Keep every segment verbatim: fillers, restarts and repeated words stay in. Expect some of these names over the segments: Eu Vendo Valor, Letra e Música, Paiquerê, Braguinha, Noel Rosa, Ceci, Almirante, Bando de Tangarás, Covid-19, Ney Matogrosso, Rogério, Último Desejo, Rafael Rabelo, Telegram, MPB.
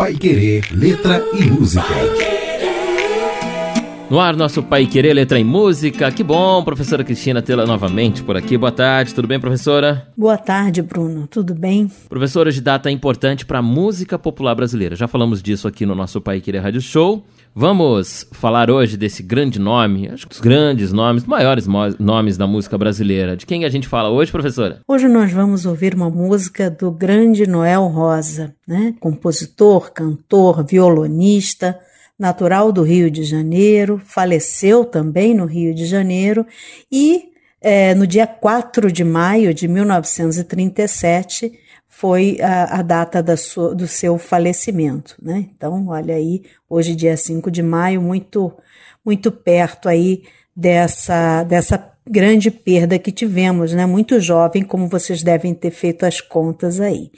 Paiquerê, Letra e Música. No ar, nosso Paiquerê, Letra e Música. Que bom, professora Cristina, tê-la novamente por aqui. Boa tarde, tudo bem, professora? Boa tarde, Bruno, tudo bem? Professora, hoje data importante para a música popular brasileira. Já falamos disso aqui no nosso Paiquerê Rádio Show. Vamos falar hoje desse grande nome, acho que os grandes nomes, maiores mo- nomes da música brasileira. De quem a gente fala hoje, professora? Hoje nós vamos ouvir uma música do grande Noel Rosa, né? Compositor, cantor, violonista, natural do Rio de Janeiro, faleceu também no Rio de Janeiro e é, no dia quatro de maio de mil novecentos e trinta e sete foi a, a data da sua, do seu falecimento, né? Então, olha aí, hoje dia cinco de maio, muito, muito perto aí dessa, dessa grande perda que tivemos, né? Muito jovem, como vocês devem ter feito as contas aí.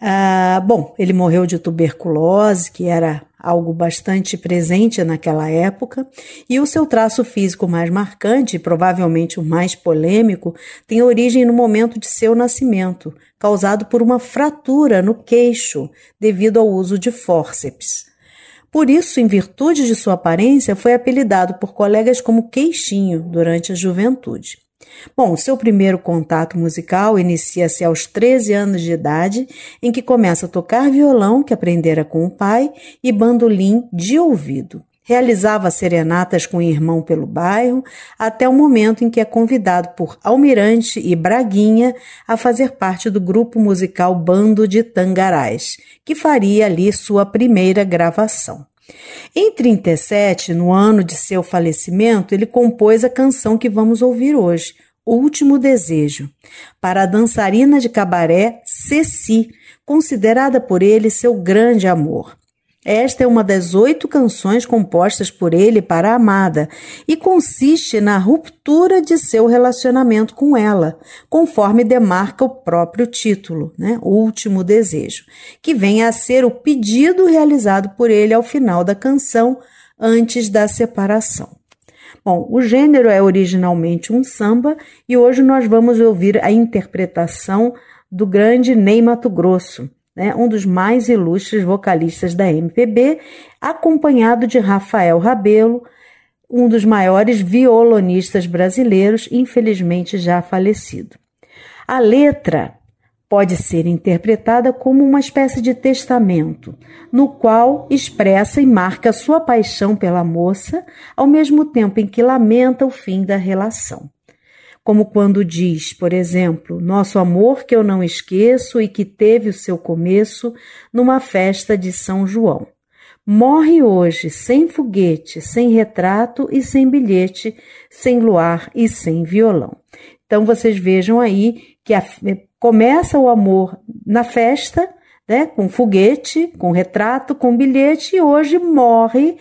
Ah, bom, ele morreu de tuberculose, que era algo bastante presente naquela época, e o seu traço físico mais marcante, provavelmente o mais polêmico, tem origem no momento de seu nascimento, causado por uma fratura no queixo devido ao uso de fórceps. Por isso, em virtude de sua aparência, foi apelidado por colegas como Queixinho durante a juventude. Bom, seu primeiro contato musical inicia-se aos treze anos de idade, em que começa a tocar violão, que aprendera com o pai, e bandolim de ouvido. Realizava serenatas com o irmão pelo bairro, até o momento em que é convidado por Almirante e Braguinha a fazer parte do grupo musical Bando de Tangarás, que faria ali sua primeira gravação. Em trinta e sete, no ano de seu falecimento, ele compôs a canção que vamos ouvir hoje, Último Desejo, para a dançarina de cabaré Ceci, considerada por ele seu grande amor. Esta é uma das oito canções compostas por ele para a amada e consiste na ruptura de seu relacionamento com ela, conforme demarca o próprio título, né? O Último Desejo, que vem a ser o pedido realizado por ele ao final da canção, antes da separação. Bom, o gênero é originalmente um samba e hoje nós vamos ouvir a interpretação do grande Ney Matogrosso, um dos mais ilustres vocalistas da M P B, acompanhado de Rafael Rabelo, um dos maiores violonistas brasileiros, infelizmente já falecido. A letra pode ser interpretada como uma espécie de testamento, no qual expressa e marca sua paixão pela moça, ao mesmo tempo em que lamenta o fim da relação. Como quando diz, por exemplo, nosso amor que eu não esqueço e que teve o seu começo numa festa de São João. Morre hoje, sem foguete, sem retrato e sem bilhete, sem luar e sem violão. Então, vocês vejam aí que a, começa o amor na festa, né, com foguete, com retrato, com bilhete, e hoje morre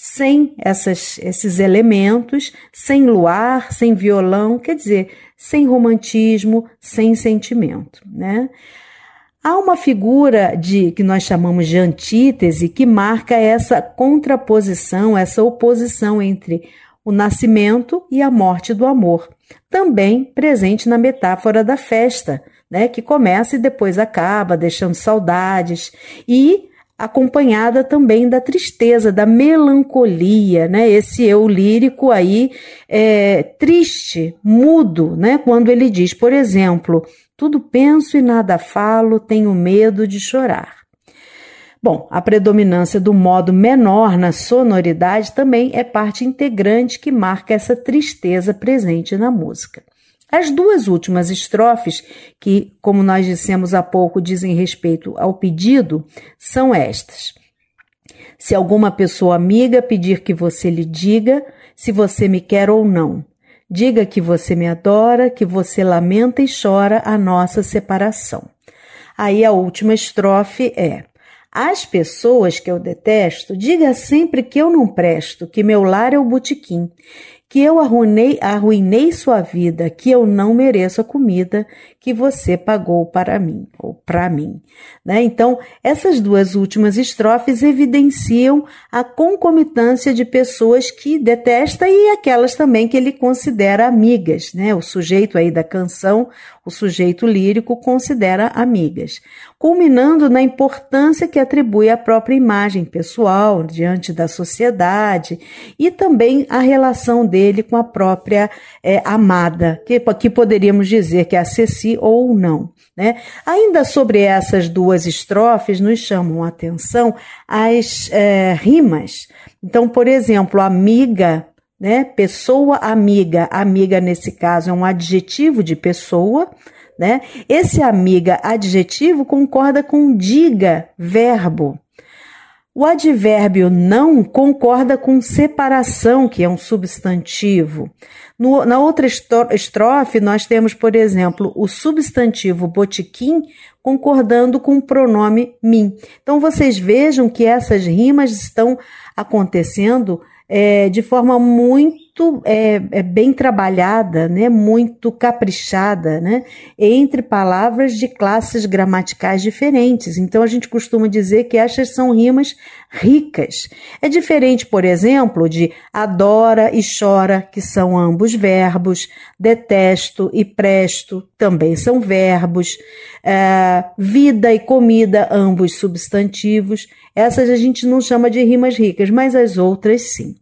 sem essas, esses elementos, sem luar, sem violão, quer dizer, sem romantismo, sem sentimento, né? Há uma figura de, que nós chamamos de antítese, que marca essa contraposição, essa oposição entre o nascimento e a morte do amor, também presente na metáfora da festa, né? Que começa e depois acaba, deixando saudades, e acompanhada também da tristeza, da melancolia, né? Esse eu lírico aí é triste, mudo, né? Quando ele diz, por exemplo, tudo penso e nada falo, tenho medo de chorar. Bom, a predominância do modo menor na sonoridade também é parte integrante que marca essa tristeza presente na música. As duas últimas estrofes, que, como nós dissemos há pouco, dizem respeito ao pedido, são estas. Se alguma pessoa amiga pedir que você lhe diga se você me quer ou não, diga que você me adora, que você lamenta e chora a nossa separação. Aí a última estrofe é: as pessoas que eu detesto, diga sempre que eu não presto, que meu lar é o botequim, que eu arruinei, arruinei sua vida, que eu não mereço a comida que você pagou para mim, ou para mim, né? Então, essas duas últimas estrofes evidenciam a concomitância de pessoas que detesta e aquelas também que ele considera amigas, né? O sujeito aí da canção, o sujeito lírico, considera amigas, culminando na importância que atribui à própria imagem pessoal diante da sociedade e também a relação dele com a própria é, amada, que, que poderíamos dizer que é a Ceci ou não, né? Ainda sobre essas duas estrofes, nos chamam a atenção as é, rimas. Então, por exemplo, amiga, né? Pessoa amiga. Amiga, nesse caso, é um adjetivo de pessoa, né? Esse amiga, adjetivo, concorda com diga, verbo. O advérbio não concorda com separação, que é um substantivo. No, na outra estrofe, nós temos, por exemplo, o substantivo botiquim concordando com o pronome mim. Então, vocês vejam que essas rimas estão acontecendo é, de forma muito É, é bem trabalhada, né? Muito caprichada, né? Entre palavras de classes gramaticais diferentes. Então, a gente costuma dizer que estas são rimas ricas. É diferente, por exemplo, de adora e chora, que são ambos verbos, detesto e presto, também são verbos, é, vida e comida, ambos substantivos. Essas a gente não chama de rimas ricas, mas as outras sim.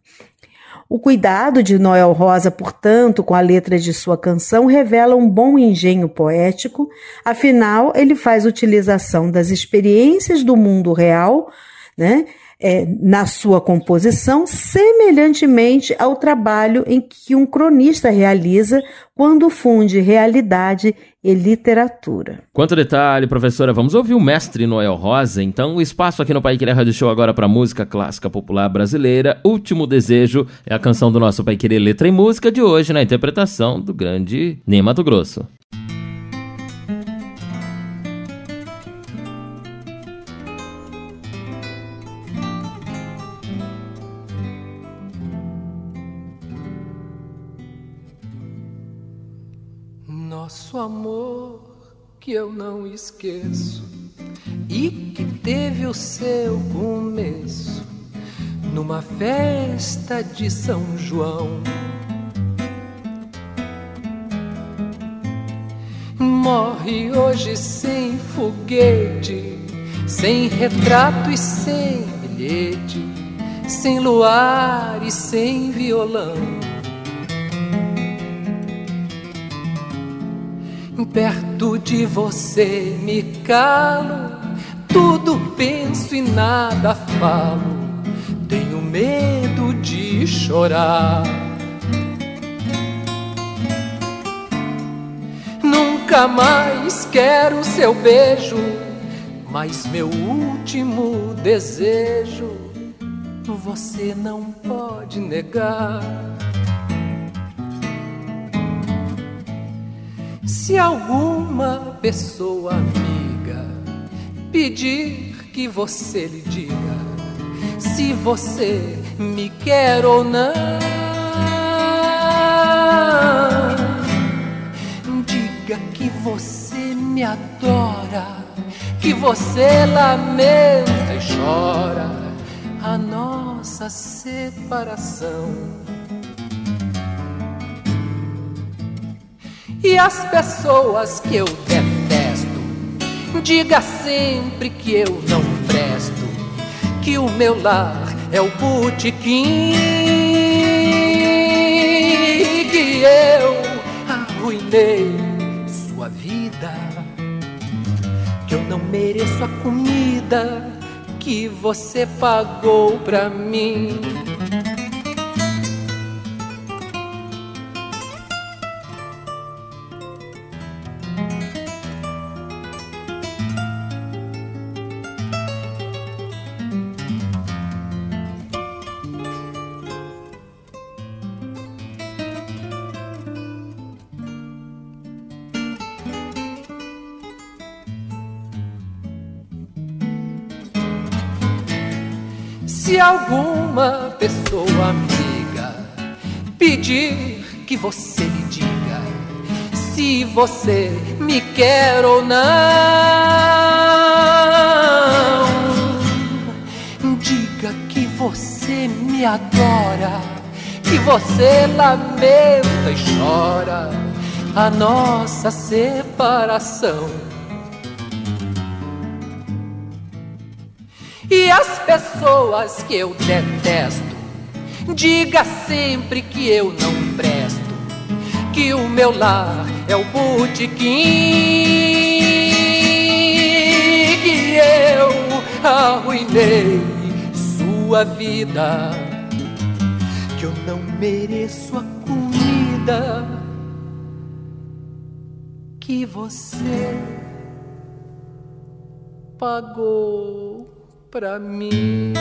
O cuidado de Noel Rosa, portanto, com a letra de sua canção revela um bom engenho poético, afinal, ele faz utilização das experiências do mundo real, né, é, na sua composição, semelhantemente ao trabalho em que um cronista realiza quando funde realidade e literatura. Quanto detalhe, professora, vamos ouvir o mestre Noel Rosa. Então, o espaço aqui no Paiquerê Rádio Show agora para música clássica popular brasileira. Último Desejo é a canção do nosso Paiquerê Letra e Música de hoje, na interpretação do grande Ney Matogrosso. Nosso amor que eu não esqueço e que teve o seu começo numa festa de São João, morre hoje sem foguete, sem retrato e sem bilhete, sem luar e sem violão. Perto de você me calo, tudo penso e nada falo, tenho medo de chorar. Nunca mais quero seu beijo, mas meu último desejo você não pode negar. Se alguma pessoa amiga pedir que você lhe diga se você me quer ou não, diga que você me adora, que você lamenta e chora a nossa separação. E as pessoas que eu detesto, diga sempre que eu não presto, que o meu lar é o botequim, que eu arruinei sua vida, que eu não mereço a comida que você pagou pra mim. Se alguma pessoa amiga pedir que você lhe diga se você me quer ou não, você me adora, que você lamenta e chora a nossa separação. E as pessoas que eu detesto, diga sempre que eu não presto, que o meu lar é o botequim, que eu arruinei sua vida, que eu não mereço a comida que você pagou pra mim.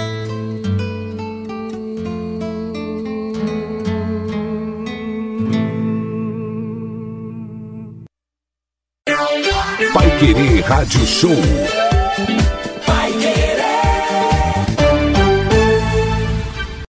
Paiquerê Rádio Show.